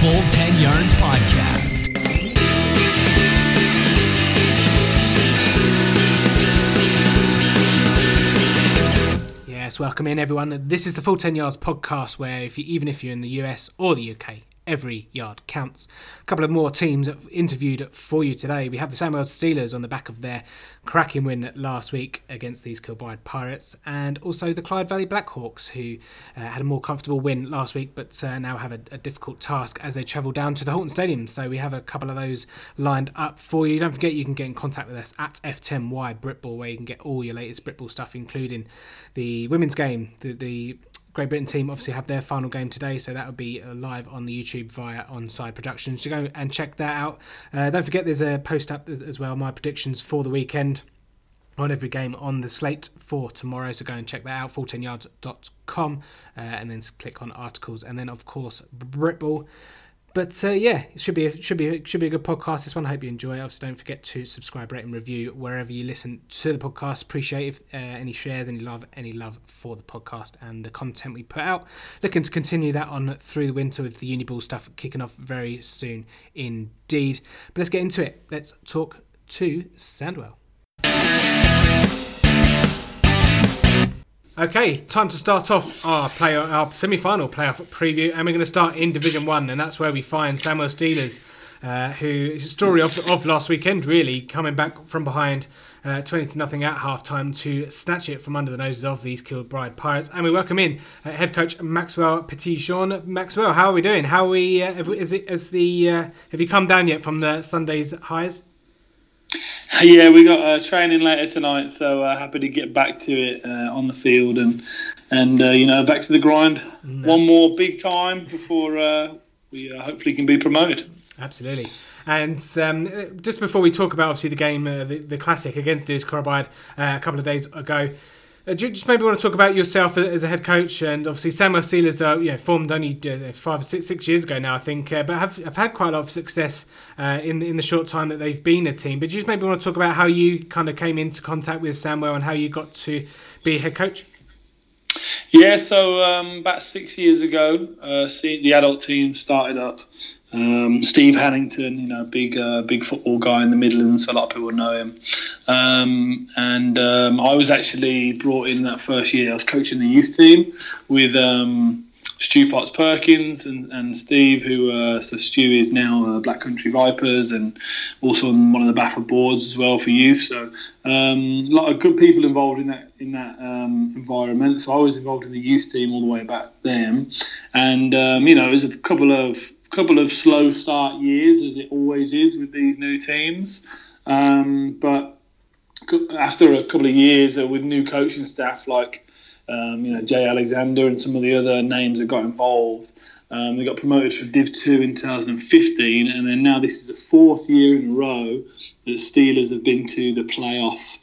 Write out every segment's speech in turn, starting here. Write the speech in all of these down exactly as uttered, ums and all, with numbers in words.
Full ten Yards Podcast. Yes, welcome in everyone. This is the Full ten Yards Podcast where if you, even if you're in the U S or the U K, every yard counts. A couple of more teams interviewed for you today. We have the Sandwell Steelers on the back of their cracking win last week against the East Kilbride Pirates, and also the Clyde Valley Blackhawks, who uh, had a more comfortable win last week but uh, now have a, a difficult task as they travel down to the Houghton Stadium. So we have a couple of those lined up for you. Don't forget you can get in contact with us at F ten Y Britball, where you can get all your latest Britball stuff, including the women's game. The, the Great Britain team obviously have their final game today, so that will be live on the YouTube via Onside Productions. So go and check that out. Uh, don't forget there's a post up as, as well, my predictions for the weekend on every game on the slate for tomorrow, so go and check that out, four ten yards dot com, uh, and then click on articles, and then of course BritBall. But uh, yeah, it should be a, should be a, should be a good podcast, this one. I hope you enjoy it. Obviously, don't forget to subscribe, rate and review wherever you listen to the podcast. Appreciate if, uh, any shares, any love, any love for the podcast and the content we put out. Looking to continue that on through the winter with the Uniball stuff kicking off very soon indeed. But let's get into it. Let's talk to Sandwell. Okay, time to start off our play, our semi-final playoff preview, and we're going to start in Division one, and that's where we find Sandwell Steelers, uh, who is a story of, of last weekend, really, coming back from behind uh, twenty to nothing at half-time to snatch it from under the noses of these Kilbride Pirates. And we welcome in uh, head coach Maxwell Petitjean. Maxwell, how are we doing? How are we? Uh, have, is it, is the, uh, have you come down yet from the Sunday's highs? Yeah, we got uh, training later tonight, so uh, happy to get back to it uh, on the field and and uh, you know, back to the grind. No. One more big time before uh, we uh, hopefully can be promoted. Absolutely. And um, just before we talk about obviously the game, uh, the, the classic against East Kilbride uh, a couple of days ago. Uh, do you just maybe want to talk about yourself as a head coach? And obviously Sandwell Steelers are, you know, formed only uh, five or six, six years ago now, I think, uh, but have, have had quite a lot of success uh, in, in the short time that they've been a team. But do you just maybe want to talk about how you kind of came into contact with Sandwell and how you got to be head coach? Yeah, so um, about six years ago, uh, the adult team started up. Um, Steve Hannington, you know, big uh, big football guy in the Midlands, a lot of people know him. Um, and um, I was actually brought in that first year. I was coaching the youth team with um, Stu Parks Perkins and, and Steve, who uh, so Stu is now uh, Black Country Vipers and also on one of the BAFA boards as well for youth. So um, a lot of good people involved in that in that um, environment. So I was involved in the youth team all the way back then, and um, you know, it was a couple of couple of slow start years, as it always is with these new teams, um, but after a couple of years uh, with new coaching staff like um, you know, Jay Alexander and some of the other names that got involved, um, they got promoted from Div two in two thousand fifteen, and then now this is the fourth year in a row that Steelers have been to the playoff,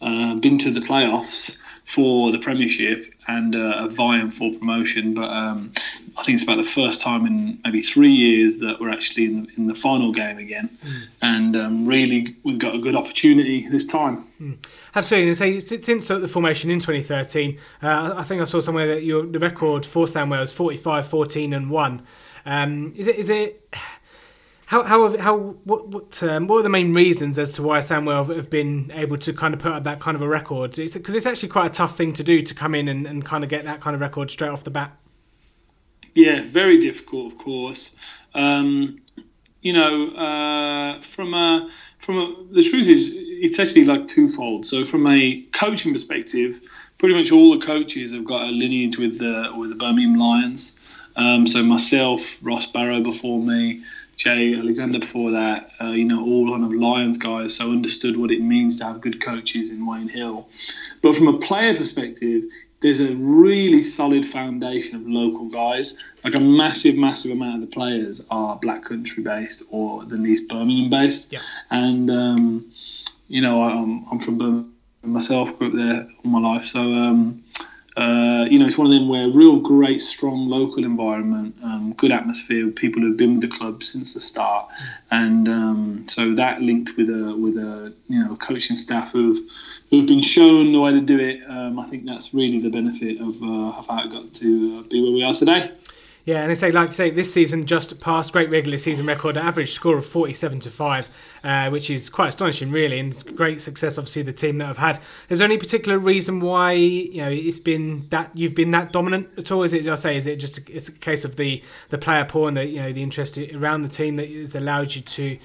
uh, been to the playoffs for the Premiership and uh, are vying for promotion. But um, I think it's about the first time in maybe three years that we're actually in the, in the final game again. Mm. And um, really, we've got a good opportunity this time. Mm. Absolutely. And so, since the formation in twenty thirteen, uh, I think I saw somewhere that your the record for Sandwell is forty-five, fourteen and one. Um, is it... Is it... How how how what what um, what are the main reasons as to why Sandwell have been able to kind of put up that kind of a record? Because it's, it's actually quite a tough thing to do, to come in and, and kind of get that kind of record straight off the bat. Yeah, very difficult, of course. Um, you know, uh, from a from a, the truth is, it's actually like twofold. So from a coaching perspective, pretty much all the coaches have got a lineage with the with the Birmingham Lions. Um, so myself, Ross Barrow before me, Jay Alexander before that, uh, you know, all kind of Lions guys, so understood what it means to have good coaches in Wayne Hill. But from a player perspective, there's a really solid foundation of local guys. Like a massive, massive amount of the players are Black Country based or the least Birmingham based. Yeah. And, um, you know, I'm, I'm from Birmingham myself, grew up there all my life. So, um, Uh, you know, it's one of them where real great, strong local environment, um, good atmosphere, people who've been with the club since the start, and um, so that linked with a with a you know coaching staff who've who've been shown the way to do it. Um, I think that's really the benefit of uh, how it got to uh, be where we are today. Yeah, and I say, like you say, this season just passed great regular season record, average score of forty-seven to five, uh, which is quite astonishing, really, and it's great success, obviously, the team that I've had. Is there any particular reason why, you know, it's been that you've been that dominant at all? Is it, I say, is it just a, it's a case of the, the player pool and the, you know, the interest around the team that has allowed you to,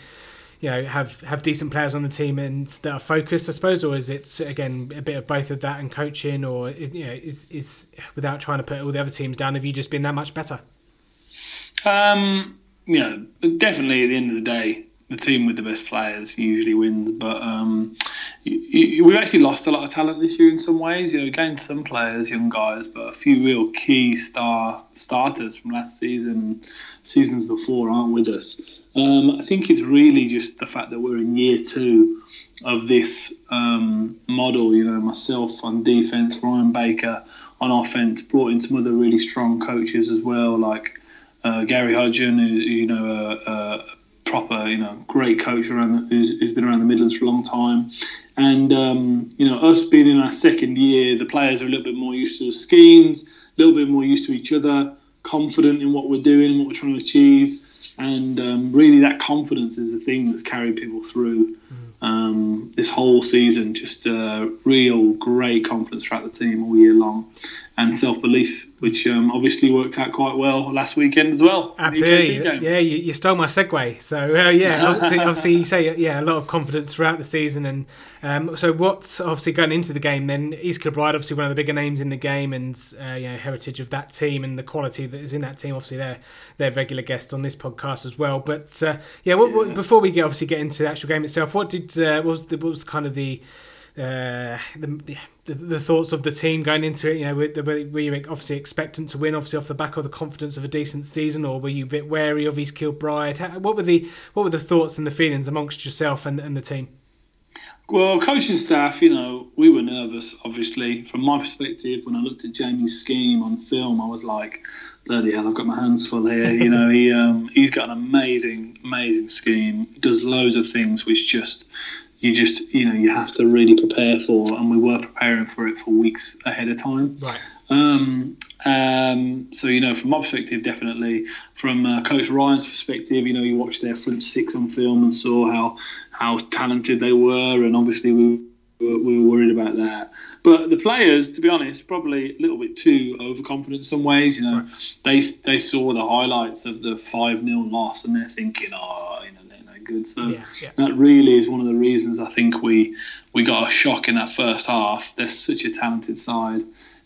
you know, have, have decent players on the team and that are focused, I suppose, or is it again a bit of both of that and coaching, or, you know, is is without trying to put all the other teams down, have you just been that much better? Um, you know, definitely at the end of the day, the team with the best players usually wins. But um, you, you, we've actually lost a lot of talent this year in some ways. You know, gained some players, young guys, but a few real key star starters from last season, seasons before, aren't with us. Um, I think it's really just the fact that we're in year two of this um, model. You know, myself on defence, Ryan Baker on offence, brought in some other really strong coaches as well, like Uh, Gary Hodgson, who, you know, a, a proper, you know, great coach around the, who's, who's been around the Midlands for a long time, and um, you know, us being in our second year, the players are a little bit more used to the schemes, a little bit more used to each other, confident in what we're doing, what we're trying to achieve, and um, really that confidence is the thing that's carried people through um, this whole season. Just uh, real great confidence throughout the team all year long, and self-belief, which um, obviously worked out quite well last weekend as well. Absolutely, yeah, you, you stole my segue. So, uh, yeah, obviously, obviously you say, yeah, a lot of confidence throughout the season. And um, so what's obviously going into the game then, East Kilbride, obviously one of the bigger names in the game, and uh, you know, heritage of that team and the quality that is in that team. Obviously, they're, they're regular guests on this podcast as well. But, uh, yeah, what, yeah. What, before we get obviously get into the actual game itself, what did uh, what was the, what was kind of the... Uh, the, the the thoughts of the team going into it? You know, were, were you obviously expectant to win, obviously off the back of the confidence of a decent season, or were you a bit wary of East Kilbride? How, what were the what were the thoughts and the feelings amongst yourself and and the team? Well, coaching staff, you know, we were nervous. Obviously, from my perspective, when I looked at Jamie's scheme on film, I was like, bloody hell, I've got my hands full here. You know, he um, he's got an amazing, amazing scheme. He does loads of things which just you just, you know, you have to really prepare for, and we were preparing for it for weeks ahead of time. Right. Um, um, so, you know, from my perspective, definitely. From uh, Coach Ryan's perspective, you know, you watched their front six on film and saw how how talented they were, and obviously we were, we were worried about that. But the players, to be honest, probably a little bit too overconfident in some ways. You know, right. they they saw the highlights of the five nil loss, and they're thinking, oh, you know, good. So yeah, yeah. That really is one of the reasons I think we we got a shock in that first half. They're such a talented side,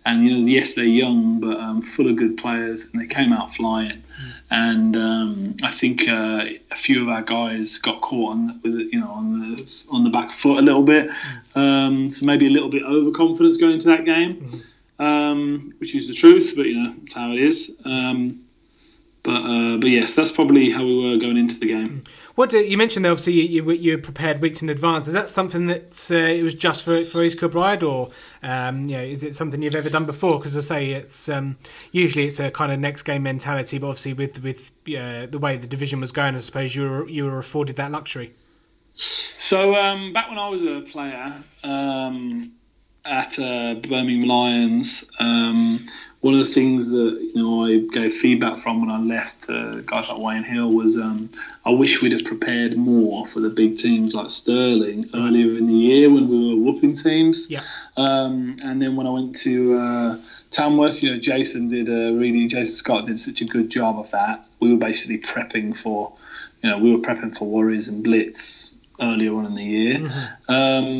and you know, yes, they're young, but um, full of good players, and they came out flying. Mm. And um, I think uh, a few of our guys got caught on with you know on the on the back foot a little bit, mm. um, so maybe a little bit overconfidence going into that game, mm. um, which is the truth, but you know, that's how it is. Um, But uh, but yes, that's probably how we were going into the game. What do, you mentioned, there, obviously you, you you prepared weeks in advance. Is that something that uh, it was just for for East Kilbride, or um, you know, is it something you've ever done before? Because I say it's um, usually it's a kind of next game mentality, but obviously with with uh, the way the division was going, I suppose you were you were afforded that luxury. So um, back when I was a player um, at uh, Birmingham Lions. Um, One of the things that you know I gave feedback from when I left uh, guys like Wayne Hill was um, I wish we'd have prepared more for the big teams like Stirling earlier in the year when we were whooping teams. Yeah. Um, and then when I went to uh, Tamworth, you know, Jason did a really Jason Scott did such a good job of that. We were basically prepping for, you know, we were prepping for Warriors and Blitz earlier on in the year, mm-hmm. um,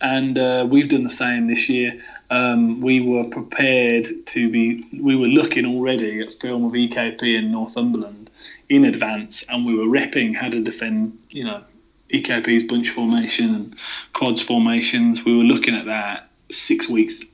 and uh, we've done the same this year. Um, we were prepared to be, we were looking already at film of E K P and Northumberland in advance, and we were repping how to defend, you know, E K P's bunch formation and quads formations. We were looking at that six weeks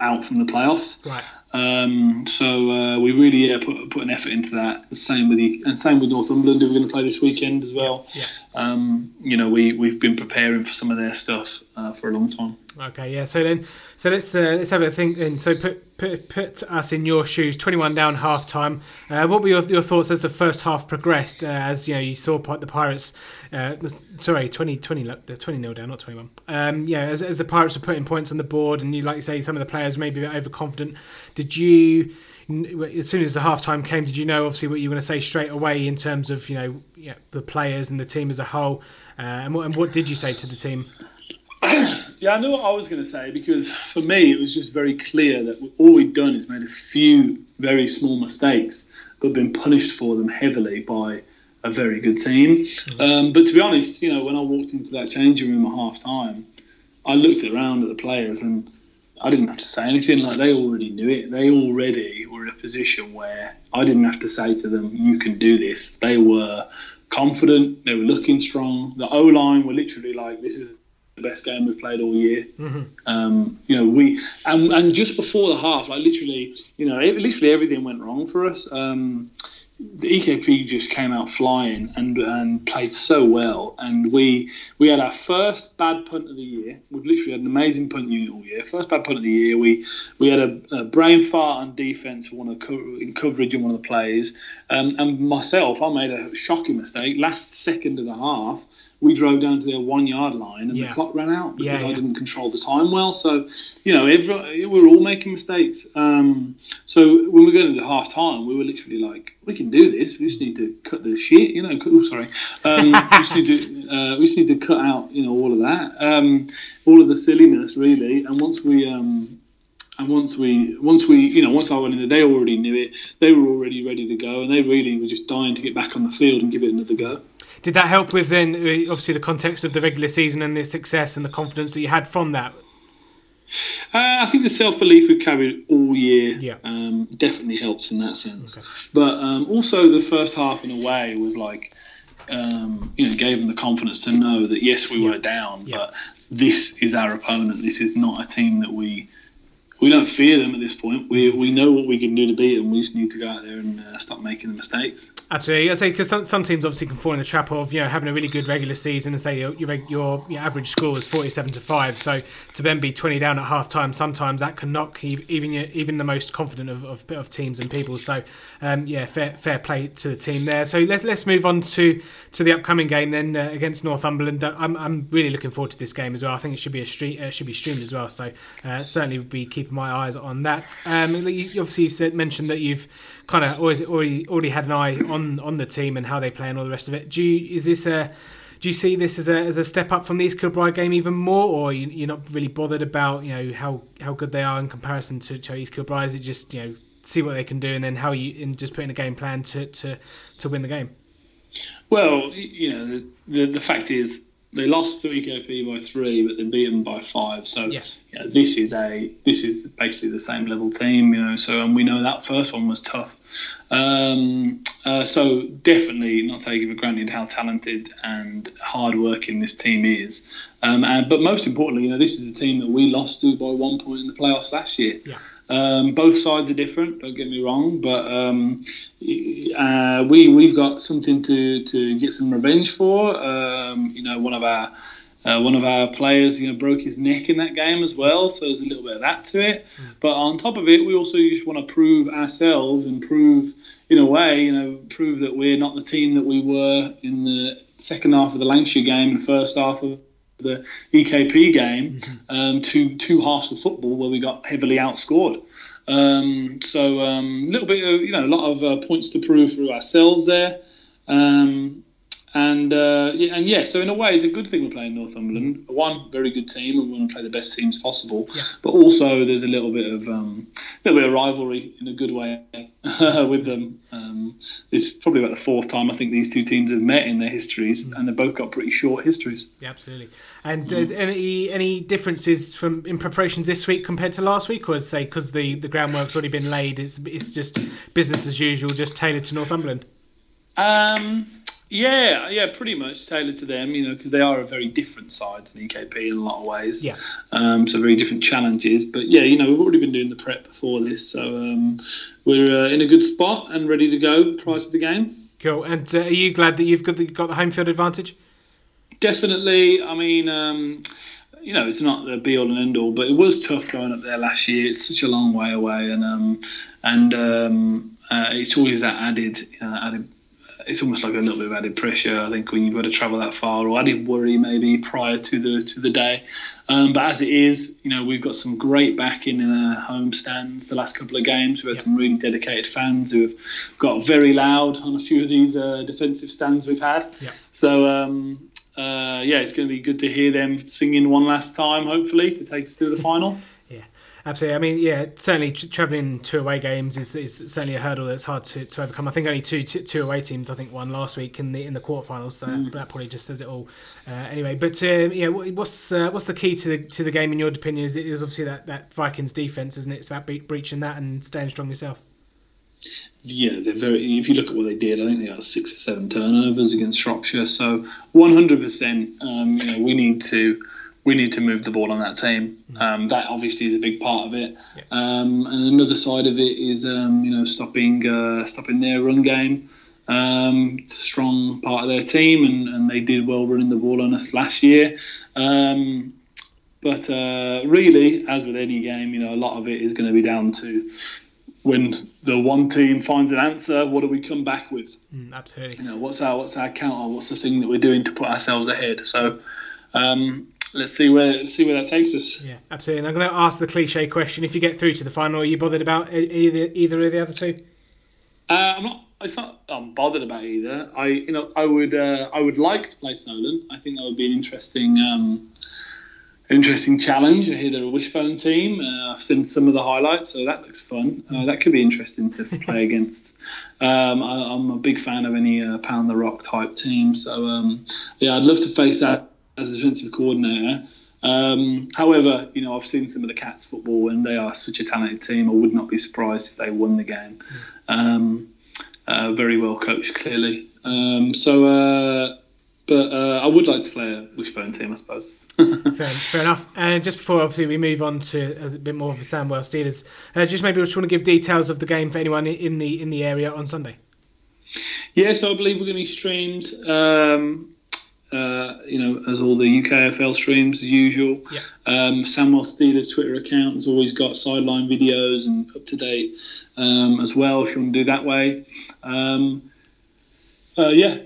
out from the playoffs. Right. Um, so uh, we really yeah, put put an effort into that. The same with the, and same with Northumberland, who we're going to play this weekend as well. Yeah. Um, you know, we we've been preparing for some of their stuff uh, for a long time. Okay, yeah. So then, so let's uh, let's have a think. Then, so put put put us in your shoes. twenty-one down half time. Uh, what were your your thoughts as the first half progressed? Uh, as you know, you saw the Pirates. Uh, sorry, twenty twenty the twenty nil down, not twenty-one. Um, yeah, as as the Pirates were putting points on the board, and you like you say some. of the players maybe a bit overconfident. Did you, as soon as the halftime came, did you know obviously what you were going to say straight away in terms of, you know, yeah, the players and the team as a whole? Uh, and, what, and what did you say to the team? Yeah, I know what I was going to say, because for me it was just very clear that all we'd done is made a few very small mistakes, but been punished for them heavily by a very good team. Mm-hmm. Um, but to be honest, you know, when I walked into that changing room at half time, I looked around at the players and I didn't have to say anything. Like, they already knew it. They already were in a position where I didn't have to say to them, you can do this. They were confident. They were looking strong. The O-line were literally like, this is the best game we've played all year. Mm-hmm. Um, you know, we and, and just before the half, like literally, you know, it, literally everything went wrong for us. Um, the E K P just came out flying and and played so well. And we we had our first bad punt of the year. We've literally had an amazing punt unit all year. First bad punt of the year. We we had a, a brain fart on defence, one of co- in coverage in one of the plays. Um, and myself, I made a shocking mistake. Last second of the half, we drove down to their one-yard line and yeah. the clock ran out because yeah, yeah. I didn't control the time well. So, you know, every, we were all making mistakes. Um, so when we got into half-time, we were literally like, we can do this. We just need to cut the shit, you know. Cut, oh, sorry. Um, we, just need to, uh, we just need to cut out, you know, all of that. Um, all of the silliness, really. And once we... Um, And once we, once we, you know, once I went in there, they already knew it. They were already ready to go, and they really were just dying to get back on the field and give it another go. Did that help with then, obviously, the context of the regular season and the success and the confidence that you had from that? Uh, I think the self-belief we've carried all year yeah. um, definitely helps in that sense. Okay. But um, also the first half, in a way, was like, um, you know, gave them the confidence to know that, yes, we yeah. were down, yeah. but this is our opponent. This is not a team that we... We don't fear them at this point. We we know what we can do to beat them. We just need to go out there and uh, stop making the mistakes. Absolutely. I say, because some, some teams obviously can fall in the trap of, you know, having a really good regular season and say your your, your, your average score is forty-seven to five. So to then be twenty down at half time, sometimes that can knock even even the most confident of of, of teams and people. So um, yeah, fair fair play to the team there. So let's let's move on to to the upcoming game then uh, against Northumberland. I'm I'm really looking forward to this game as well. I think it should be a stream, uh, should be streamed as well. So uh, certainly would be keeping my eyes on that. Um, you obviously said, mentioned that you've kind of always already already had an eye on, on the team and how they play and all the rest of it. Do you is this a do you see this as a as a step up from the East Kilbride game even more, or you, you're not really bothered about, you know, how, how good they are in comparison to, to East Kilbride? Is it just, you know, see what they can do and then how you and just putting a game plan to, to, to win the game? Well, you know, the the, the fact is, they lost to E K P by three, but they beat them by five. So yeah. you know, this is a this is basically the same level team, you know. So and we know that first one was tough. Um, uh, so definitely not taking for granted how talented and hard-working this team is. Um, and, but most importantly, you know, this is a team that we lost to by one point in the playoffs last year. Yeah. Um, both sides are different, don't get me wrong, but um, uh, we, we've got something to, to get some revenge for. Um, you know, one of our uh, one of our players, you know, broke his neck in that game as well, so there's a little bit of that to it. Mm. But on top of it, we also just want to prove ourselves and prove, in a way, you know, prove that we're not the team that we were in the second half of the Lancashire game and first half of the E K P game, um, to two halves of football where we got heavily outscored. Um, so a um, little bit of, you know, a lot of uh, points to prove for ourselves there. Um, and, uh, yeah, and yeah, so in a way it's a good thing we're playing Northumberland. One, very good team, and we want to play the best teams possible. Yeah. But also there's a little bit of um, a little bit of rivalry in a good way with them. Um, it's probably about the fourth time I think these two teams have met in their histories, mm. and they've both got pretty short histories. Yeah, absolutely. And mm. uh, any any differences from in preparations this week compared to last week, or I'd say because the, the groundwork's already been laid, it's it's just business as usual, just tailored to Northumberland? Um. Yeah, yeah, pretty much tailored to them, you know, because they are a very different side than E K P in a lot of ways. Yeah. Um, so very different challenges. But yeah, you know, we've already been doing the prep before this, so um, we're uh, in a good spot and ready to go prior to the game. Cool. And uh, are you glad that you've got the, got the home field advantage? Definitely. I mean, um, you know, it's not the be all and end all, but it was tough going up there last year. It's such a long way away, and um, and um, uh, it's always that added, you know, added. it's almost like a little bit of added pressure, I think, when you've got to travel that far, or added worry maybe prior to the to the day. Um, but as it is, you know, we've got some great backing in our home stands the last couple of games. We've had yep. some really dedicated fans who have got very loud on a few of these uh, defensive stands we've had. Yep. So, um, uh, yeah, it's going to be good to hear them singing one last time, hopefully, to take us through the final. Absolutely. I mean, yeah, certainly tra- travelling to away games is, is certainly a hurdle that's hard to, to overcome. I think only two t- two away teams, I think, won last week in the in the quarterfinals, so mm. that, that probably just says it all. Uh, anyway, but um, yeah, what's uh, what's the key to the to the game in your opinion? Is it is obviously that, that Vikings defence, isn't it? It's about bre- breaching that and staying strong yourself. Yeah, they're very. If you look at what they did, I think they had six or seven turnovers against Shropshire. So one hundred percent, um, you know, we need to. We need to move the ball on that team. Um, that obviously is a big part of it. Yeah. Um, and another side of it is, um, you know, stopping uh, stopping their run game. Um, it's a strong part of their team, and, and they did well running the ball on us last year. Um, but uh, really, as with any game, you know, a lot of it is going to be down to when the one team finds an answer, what do we come back with? Mm, absolutely. You know, what's our what's our counter? What's the thing that we're doing to put ourselves ahead? So. Um, Let's see where see where that takes us. Yeah, absolutely. And I'm going to ask the cliche question: if you get through to the final, are you bothered about either either of the other two? Uh, I'm not. It's not. I'm bothered about either. I, you know, I would. Uh, I would like to play Solon. I think that would be an interesting, um, interesting challenge. I hear they're a Wishbone team. Uh, I've seen some of the highlights, so that looks fun. Uh, that could be interesting to play against. Um, I, I'm a big fan of any uh, Pound the Rock type team. So um, yeah, I'd love to face that as a defensive coordinator. Um, however, you know, I've seen some of the Cats football and they are such a talented team. I would not be surprised if they won the game. Um, uh, very well coached, clearly. Um, so, uh, but uh, I would like to play a Wishbone team, I suppose. fair, fair enough. And just before, obviously, we move on to a bit more of the Sandwell Steelers, uh, just maybe we just want to give details of the game for anyone in the in the area on Sunday. Yeah, so I believe we're going to be streamed. Um, Uh, you know, as all the U K F L streams as usual. Yeah. Um, Sandwell Steelers Twitter account has always got sideline videos and up to date um, as well. If you want to do that way, um, uh, yeah,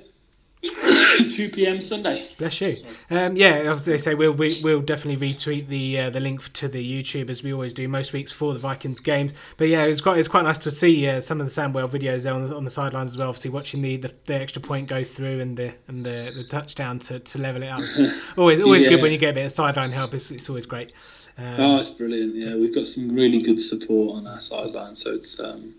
two p.m. Sunday. Bless you. Um, yeah, as they say, we'll we, we'll definitely retweet the uh, the link to the YouTube as we always do most weeks for the Vikings games. But yeah, it's quite it's quite nice to see uh, some of the Sandwell videos there on the, on the sidelines as well. Obviously, watching the, the, the extra point go through and the and the, the touchdown to, to level it up. It's always always yeah. good when you get a bit of sideline help. It's it's always great. Um, oh, it's brilliant. Yeah, we've got some really good support on our sideline, so it's. Um,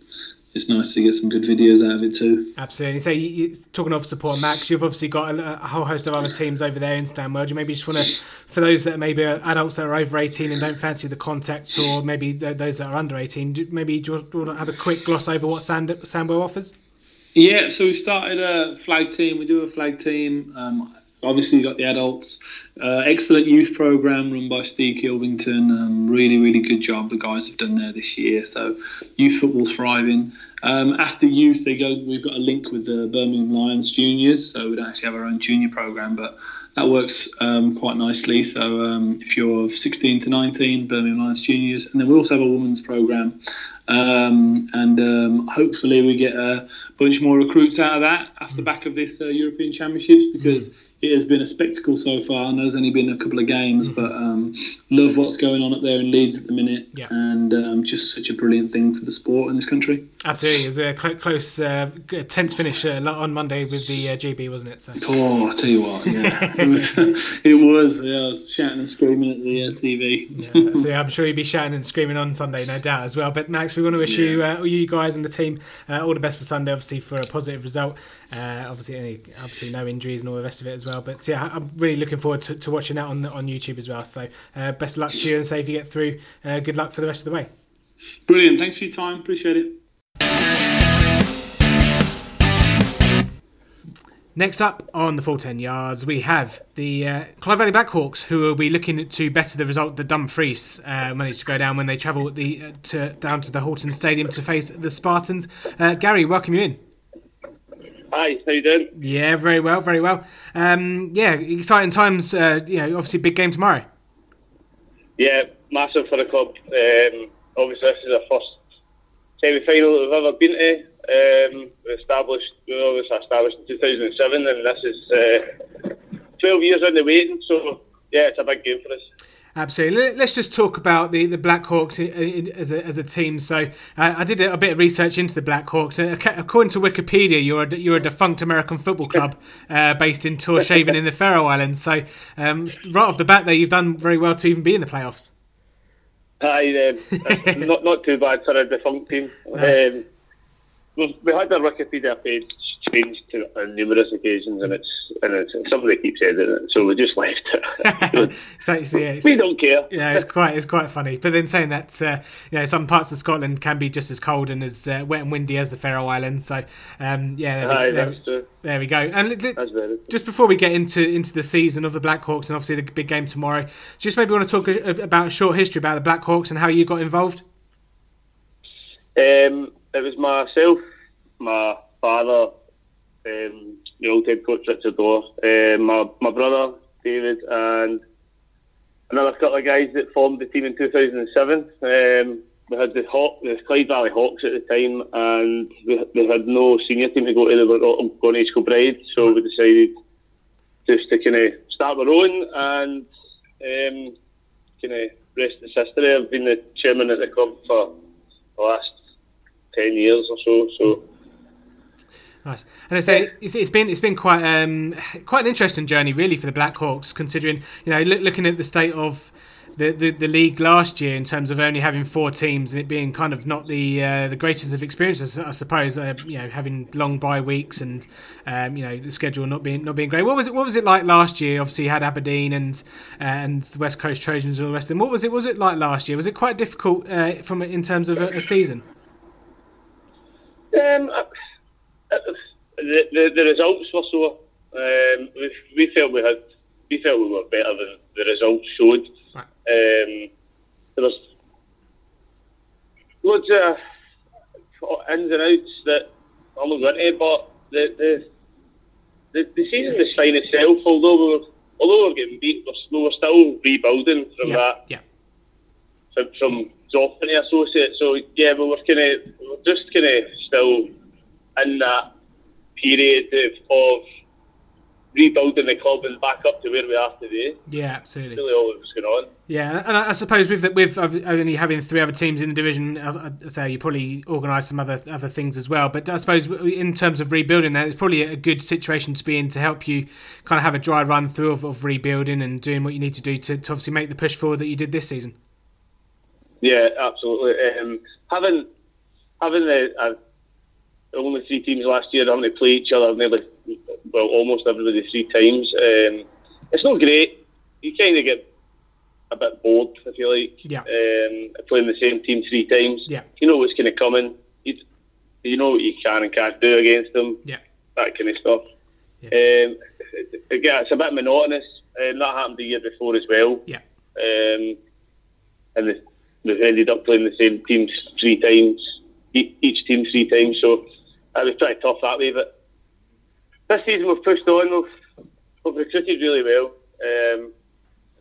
It's nice to get some good videos out of it too. Absolutely. So, you, you, talking of support, Max, you've obviously got a, a whole host of other teams over there in Stanwell. Do you maybe just want to, for those that maybe are adults that are over eighteen and don't fancy the contact, or maybe those that are under eighteen, do, maybe do you want to have a quick gloss over what Sand, Sandwell offers? Yeah, so we started a flag team. We do a flag team. Um, Obviously, you've got the adults. Uh, excellent youth program run by Steve Kilvington. Um, really, really good job the guys have done there this year. So, youth football's thriving. Um, after youth, they go. We've got a link with the Birmingham Lions juniors. So we don't actually have our own junior program, but that works um, quite nicely. So um, if you're sixteen to nineteen, Birmingham Lions juniors, and then we also have a women's program. Um, and um, hopefully we get a bunch more recruits out of that off the back of this uh, European Championships, because it has been a spectacle so far. I know there's only been a couple of games, but um, love what's going on up there in Leeds at the minute, yeah. and um, just such a brilliant thing for the sport in this country. Absolutely, it was a cl- close, uh, tense finish uh, on Monday with the uh, G B, wasn't it? So. Oh, I tell you what, yeah, it was. It was. Yeah, I was shouting and screaming at the uh, T V. Yeah, so I'm sure you'll be shouting and screaming on Sunday, no doubt as well. But Max, we want to wish yeah. you, uh, you guys and the team uh, all the best for Sunday, obviously, for a positive result. Uh, obviously, any, obviously no injuries and all the rest of it as well. But yeah, I'm really looking forward to, to watching that on the, on YouTube as well. So uh, best of luck to you, and say if you get through, uh, good luck for the rest of the way. Brilliant. Thanks for your time. Appreciate it. Next up on the four ten yards, we have the uh, Clyde Valley Blackhawks, who will be looking to better the result that Dumfries uh, managed to go down when they travel the uh, to, down to the Houghton Stadium to face the Spartans. Uh, Gary, welcome you in. Hi, how you doing? Yeah, very well, very well. Um, yeah, exciting times. Uh, you know, obviously, big game tomorrow. Yeah, massive for the club. Um, obviously, this is the first semi-final that we've ever been to. um, established, well, it was established in two thousand seven, and this is uh, twelve years in the waiting, so yeah, it's a big game for us. Absolutely. Let's just talk about the, the Blackhawks as a, as a team. So uh, I did a bit of research into the Blackhawks. According to Wikipedia, you're a, you're a defunct American football club uh, based in Tórshavn in the Faroe Islands. So um, right off the bat there, you've done very well to even be in the playoffs. Aye, um, not not too bad for a defunct team. No. Um, we had our Wikipedia page changed to, on numerous occasions, and it's and it's somebody keeps editing it, so we just left it. so, so, yeah, we don't care. Yeah, it's quite it's quite funny. But then saying that, uh, you know, some parts of Scotland can be just as cold and as uh, wet and windy as the Faroe Islands. So um, yeah, there we, Aye, there, that's true. There we go. And that's very just before we get into into the season of the Blackhawks and obviously the big game tomorrow, just maybe want to talk a, about a short history about the Blackhawks and how you got involved. Um, it was myself, my father, Um, the old head coach Richard Orr, uh, my my brother David, and another couple of guys that formed the team in two thousand seven. Um, we had the, Haw- the Clyde Valley Hawks at the time, and we, we had no senior team to go to. They were all going to East Kilbride, so we decided just to kind of start our own and um, kind of rest its history. I've been the chairman of the club for the last ten years or so. So. Nice, and I say it's been it's been quite um, quite an interesting journey really for the Blackhawks, considering you know look, looking at the state of the, the, the league last year in terms of only having four teams and it being kind of not the uh, the greatest of experiences, I suppose, uh, you know having long bye weeks and um, you know the schedule not being not being great. What was it What was it like last year? Obviously, you had Aberdeen and uh, and West Coast Trojans and all the rest of them. What was it Was it like last year? Was it quite difficult uh, from in terms of a, a season? Um. I- The, the the results were so um, we, we felt we had we felt we were better than the results showed. Right. Um, there was loads of ins and outs that I'm not going to, but the the the, the season was fine itself. Although we were although we were getting beat, we were still rebuilding from yeah. that. Yeah. From from Zoffany Associates, so yeah, we were kind of we were just kind of still in that period of, of rebuilding the club and back up to where we are today. Yeah, absolutely. That's really all that was going on. Yeah, and I, I suppose with the, with only having three other teams in the division, I, I say you probably organised some other other things as well. But I suppose in terms of rebuilding, that it's probably a good situation to be in to help you kind of have a dry run through of, of rebuilding and doing what you need to do to, to obviously make the push forward that you did this season. Yeah, absolutely. Um, having having the uh, only three teams last year having to play each other nearly, well, almost everybody three times. Um, it's not great. You kind of get a bit bored, if you like, yeah. um, playing the same team three times. Yeah. You know what's kind of coming. You, you know what you can and can't do against them. Yeah. That kind of stuff. Yeah. Um, it, it gets a bit monotonous, and that happened the year before as well. Yeah. Um, and we've ended up playing the same teams three times, e- each team three times. So. I was trying to tough that way, but this season we've pushed on. We've, we've recruited really well. Um,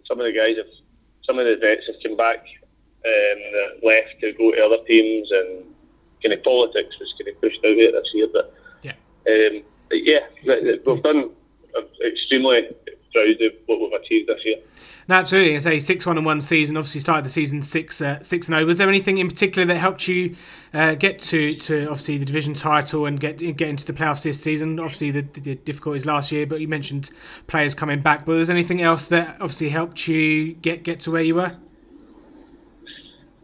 some of the guys have, some of the vets have come back, um, left to go to other teams, and kind of politics was kind of pushed out of it this year. But yeah, um, but yeah, we've done extremely. Proud of what we've achieved this year. No, absolutely. It's a six one and one season. Obviously, started the season six uh, six and zero. Was there anything in particular that helped you uh, get to, to obviously the division title and get get into the playoffs this season? Obviously, the, the difficulties last year, but you mentioned players coming back. But was there anything else that obviously helped you get, get to where you were?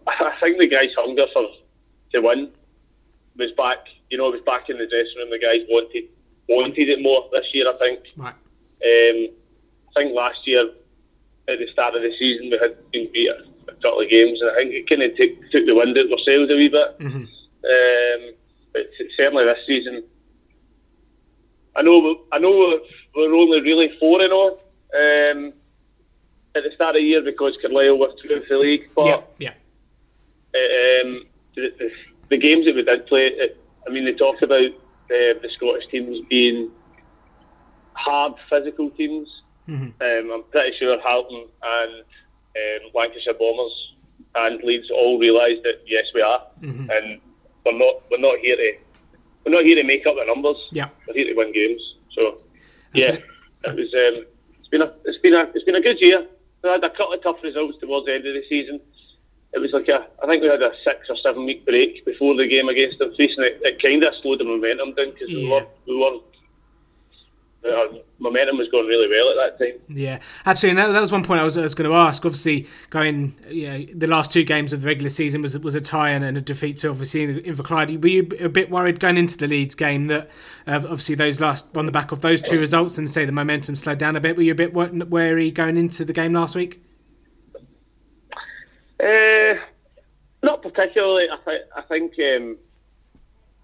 I think the guys' hunger for to win was back. You know, it was back in the dressing room. The guys wanted wanted it more this year. I think. Right. Um, I think last year at the start of the season we had been beat a couple of games, and I think it kind of took, took the wind out of ourselves a wee bit. Mm-hmm. Um, but certainly this season, I know I know we're only really four and all um, at the start of the year because Carlisle were through the league. But yeah, yeah. Um, the, the, the games that we did play, it, I mean, they talked about uh, the Scottish teams being hard, physical teams. Mm-hmm. Um, I'm pretty sure Houghton and um, Lancashire Bombers and Leeds all realised that yes, we are, mm-hmm. and we're not we're not here to we're not here to make up the numbers. Yeah, we're here to win games. So yeah, it. it was. Um, it's been a. It's been a. It's been a good year. We had a couple of tough results towards the end of the season. It was like a. I think we had a six or seven week break before the game against them, facing it. It kind of slowed the momentum down because yeah. we were. We were Our momentum was going really well at that time. Yeah, actually, and that, that was one point I was, I was going to ask. Obviously, going yeah, the last two games of the regular season was was a tie and, and a defeat to obviously Inverclyde. Were you a bit worried going into the Leeds game that uh, obviously those last on the back of those two results and say the momentum slowed down a bit? Were you a bit wary going into the game last week? Uh, not particularly. I, th- I think um,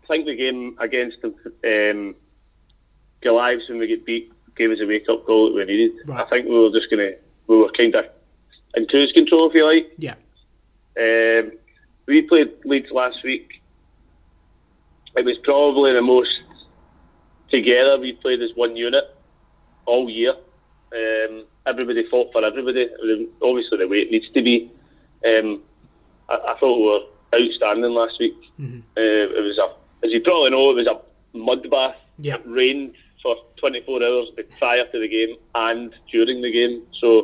I think the game against um. Lives when we get beat gave us a wake up call that we needed. Right. I think we were just gonna we were kind of in cruise control, if you like. Yeah. Um, we played Leeds last week. It was probably the most together we played as one unit all year. Um, everybody fought for everybody. Obviously, the way it needs to be. Um, I, I thought we were outstanding last week. Mm-hmm. Uh, it was a, as you probably know, it was a mud bath. Yeah. It rained for twenty-four hours prior to the game and during the game, so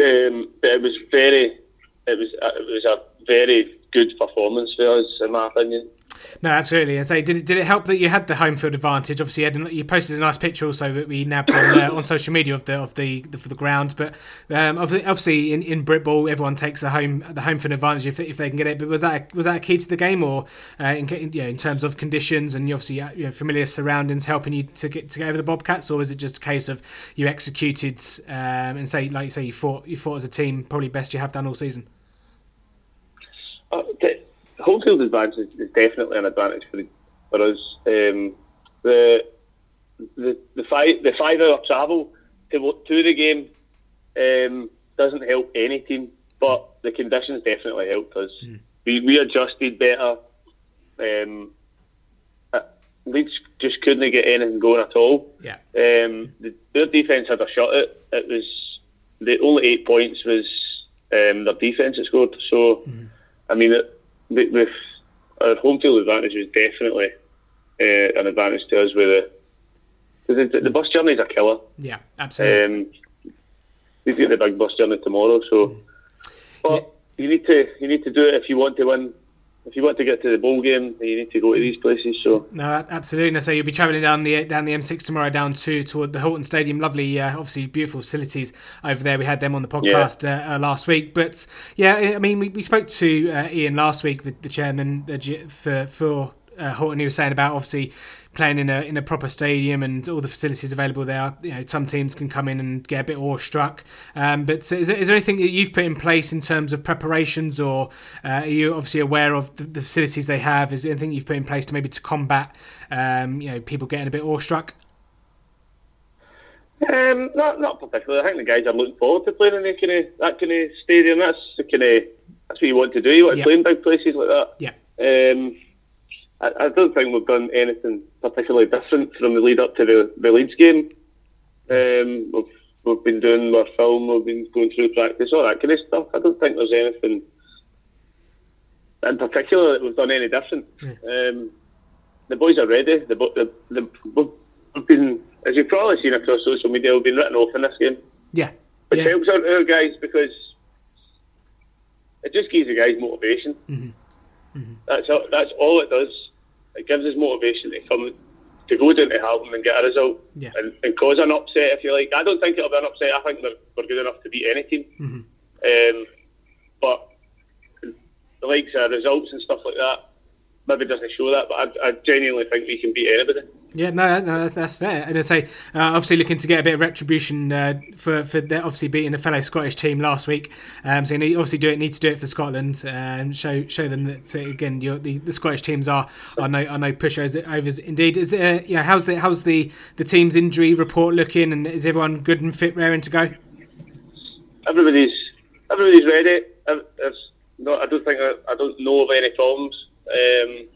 um, it was very, it was a, it was a very good performance for us, in my opinion. No, absolutely. I say, did it did it help that you had the home field advantage? Obviously, you, had, you posted a nice picture also that we nabbed on, uh, on social media of the of the, the for the ground. But um, obviously, obviously, in, in BritBall, everyone takes the home the home field advantage if if they can get it. But was that a, was that a key to the game, or uh, in you know, in terms of conditions and obviously you know, familiar surroundings helping you to get to get over the Bobcats, or is it just a case of you executed um, and say like you say you fought you fought as a team probably best you have done all season? Uh, the- Home field advantage is definitely an advantage for, the, for us. Um, the the the five the five hour travel to to the game um, doesn't help any team, but the conditions definitely helped us. Mm. We we adjusted better. Um, uh, Leeds just couldn't get anything going at all. Yeah. Um, the, their defence had a shot at it. It was the only eight points was um, their defence that scored. So, mm. I mean. It, With our home field advantage is definitely uh, an advantage to us. With the, the the bus journey is a killer. Yeah, absolutely. Um, we've got the big bus journey tomorrow, so. But yeah. you need to you need to do it if you want to win. If you want to get to the bowl game, then you need to go to these places. So no, absolutely. And so you'll be travelling down the down the M six tomorrow, down to toward the Houghton Stadium. Lovely, uh, obviously beautiful facilities over there. We had them on the podcast yeah. uh, last week. But yeah, I mean, we, we spoke to uh, Ian last week, the, the chairman the, for for uh, Houghton. He was saying about obviously playing in a in a proper stadium and all the facilities available there. You know, some teams can come in and get a bit awestruck. Um, but is there, is there anything that you've put in place in terms of preparations, or uh, are you obviously aware of the, the facilities they have? Is there anything you've put in place to maybe to combat, um, you know, people getting a bit awestruck? Um, not not particularly. I think the guys are looking forward to playing in that kind of, that kind of stadium. That's the kind of that's what you want to do. You want to yeah. play in big places like that. Yeah. Um, I don't think we've done anything particularly different from the lead up to the, the Leeds game. Um, we've, we've been doing our film, we've been going through practice, all that kind of stuff. I don't think there's anything in particular that we've done any different. Mm. Um, the boys are ready. The, the, the, we've been, as you've probably seen across social media, we've been written off in this game. Yeah. Which yeah. helps out our guys because it just gives the guys motivation. Mm-hmm. Mm-hmm. That's, all, that's all it does. It gives us motivation to come to go down to Houghton and get a result yeah. and, and cause an upset, if you like. I don't think it'll be an upset. I think we're, we're good enough to beat any team. Mm-hmm. Um, but the likes of results and stuff like that maybe doesn't show that, but I, I genuinely think we can beat anybody. Yeah, no, no, that's, that's fair. And I say, uh, obviously looking to get a bit of retribution uh, for for the, obviously beating a fellow Scottish team last week. Um, so you need, obviously do it, need to do it for Scotland and show show them that uh, again you're, the, the Scottish teams are are no are no pushovers indeed. Is uh, yeah, how's the how's the, the team's injury report looking? And is everyone good and fit, raring to go? Everybody's everybody's ready. There's not, I don't think I don't know of any problems. Um,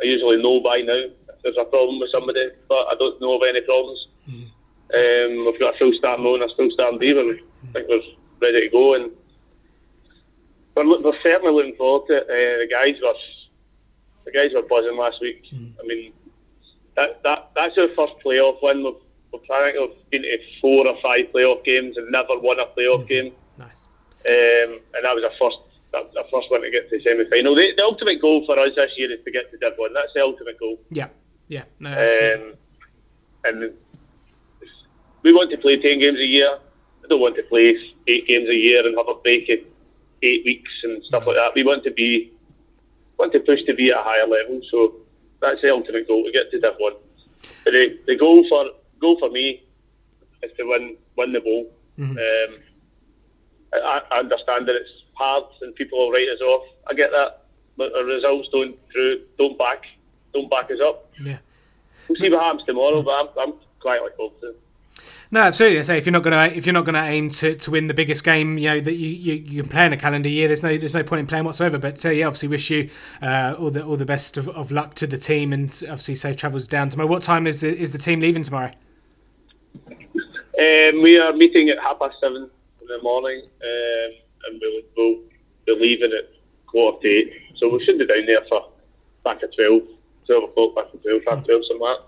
I usually know by now if there's a problem with somebody, but I don't know of any problems. Mm. Um, we've got a full start loan, a full start leave, and I think we're ready to go. And we're, we're certainly looking forward to it. Uh, the guys were the guys were buzzing last week. Mm. I mean, that that that's our first playoff win. We've, we've, I think we've been to four or five playoff games and never won a playoff mm. game. Nice. Um, and that was our first that was our first one to get to the semi-final. The, the ultimate goal for us this year is to get to Div one. That's the ultimate goal. Yeah, yeah. No, um, and we want to play ten games a year. I don't want to play eight games a year and have a break in eight weeks and stuff like that. We want to be want to push to be at a higher level, so that's the ultimate goal, to get to Div one. But the, the goal for goal for me is to win win the bowl. Mm-hmm. Um, I, I understand that it's hard and people will write us off. I get that, but the results don't through, don't back don't back us up. Yeah, we'll see what happens tomorrow, but I'm I'm quite like confident. No, absolutely. I say if you're not going to if you're not going to aim to to win the biggest game, you know that you, you, you can play in a calendar year. There's no there's no point in playing whatsoever. But uh, yeah, obviously wish you uh, all the all the best of, of luck to the team, and obviously safe travels down tomorrow. What time is the, is the team leaving tomorrow? Um, we are meeting at half past seven in the morning, um, and we'll, we'll we're leaving at quarter to eight. So we should be down there for back at twelve, twelve o'clock, back at twelve, half twelve, something like that.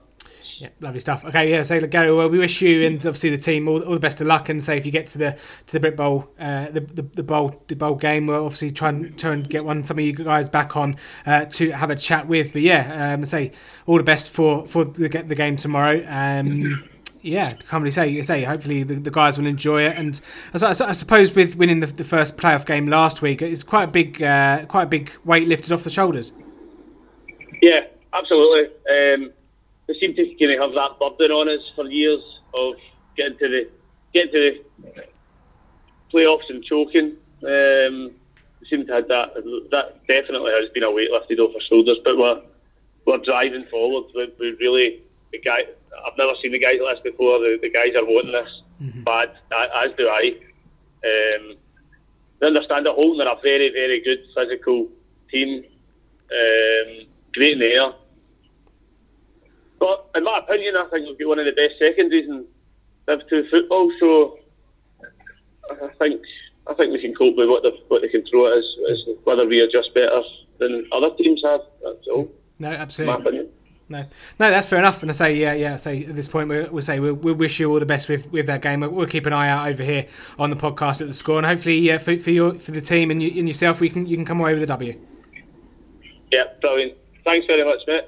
Yeah, lovely stuff. Okay, yeah. So Gary, well, we wish you and obviously the team all, all the best of luck. And say if you get to the to the BritBall, uh, the, the the bowl the bowl game, we'll obviously try and try and get one some of you guys back on uh, to have a chat with. But yeah, um, say all the best for for the, the game tomorrow. Um, yeah, can't really say. Say hopefully the, the guys will enjoy it. And as I, as I suppose with winning the, the first playoff game last week, it's quite a big uh, quite a big weight lifted off the shoulders. Yeah, absolutely. Um, We seem to kind of have that burden on us for years of getting to the getting to the playoffs and choking. Um, we seem to have that. That definitely has been a weight lifted off our shoulders. But we're we're driving forward. We, we really the guy. I've never seen the guys like this before. The, the guys are wanting this mm-hmm. bad, as do I. Um, I understand that Houghton are a very very good physical team. Um, great in the air. But in my opinion, I think we've got one of the best secondaries in Div two football. So I think I think we can cope with what they what they can throw at us. It's whether we are just better than other teams have. That's all. No, absolutely. In my opinion. No, no, that's fair enough. And I say, yeah, yeah. I say at this point, we we'll say we we'll, we'll wish you all the best with, with that game. We'll, we'll keep an eye out over here on the podcast at the score, and hopefully, yeah, for for your for the team and, you, and yourself, we can you can come away with a W. Yeah, brilliant. Thanks very much, mate.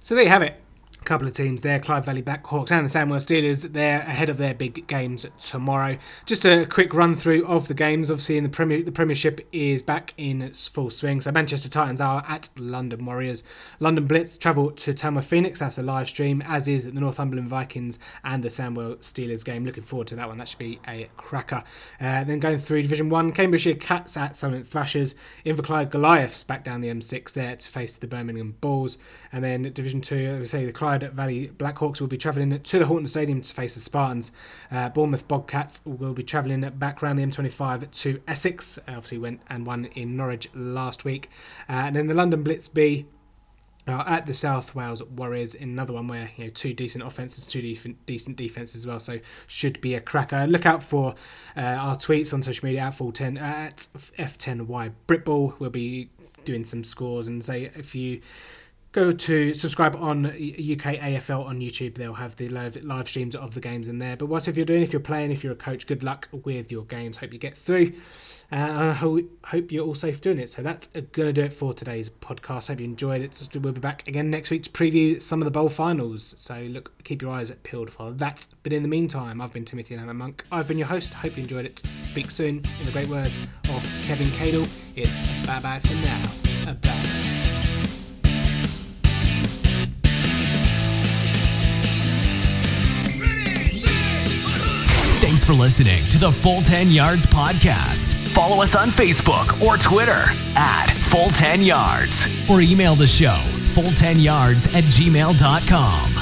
So there you have it. A couple of teams there, Clyde Valley Blackhawks and the Sandwell Steelers, they're ahead of their big games tomorrow. Just a quick run through of the games. Obviously, in the Premier, the Premiership is back in its full swing. So Manchester Titans are at London Warriors. London Blitz travel to Tamworth Phoenix. That's a live stream, as is the Northumberland Vikings and the Sandwell Steelers game. Looking forward to that one. That should be a cracker. Uh, then going through Division One, Cambridgeshire Cats at Solent Thrashers. Inverclyde Goliaths back down the M six there to face the Birmingham Bulls. And then Division Two, we say the Clyde Valley Blackhawks will be travelling to the Houghton Stadium to face the Spartans. Uh, Bournemouth Bobcats will be travelling back round the M twenty-five to Essex. Obviously went and won in Norwich last week. Uh, and then the London Blitz B Uh, at the South Wales Warriors, another one where you know two decent offences, two de- decent defences as well, so should be a cracker. Look out for uh, our tweets on social media at four ten at F ten Y Britball. We'll be doing some scores, and say if you go to subscribe on U K A F L on YouTube, they'll have the live, live streams of the games in there. But what if you're doing, if you're playing, if you're a coach, good luck with your games. Hope you get through. Uh, I hope you're all safe doing it. So that's going to do it for today's podcast. Hope you enjoyed it. We'll be back again next week to preview some of the bowl finals. So look, keep your eyes peeled for that. But in the meantime, I've been Timothy Lambert Monk. I've been your host. Hope you enjoyed it. Speak soon. In the great words of Kevin Cadle, it's bye bye for now. Bye. Thanks for listening to the Full ten Yards podcast. Follow us on Facebook or Twitter at Full ten Yards, or email the show full ten yards at gmail dot com.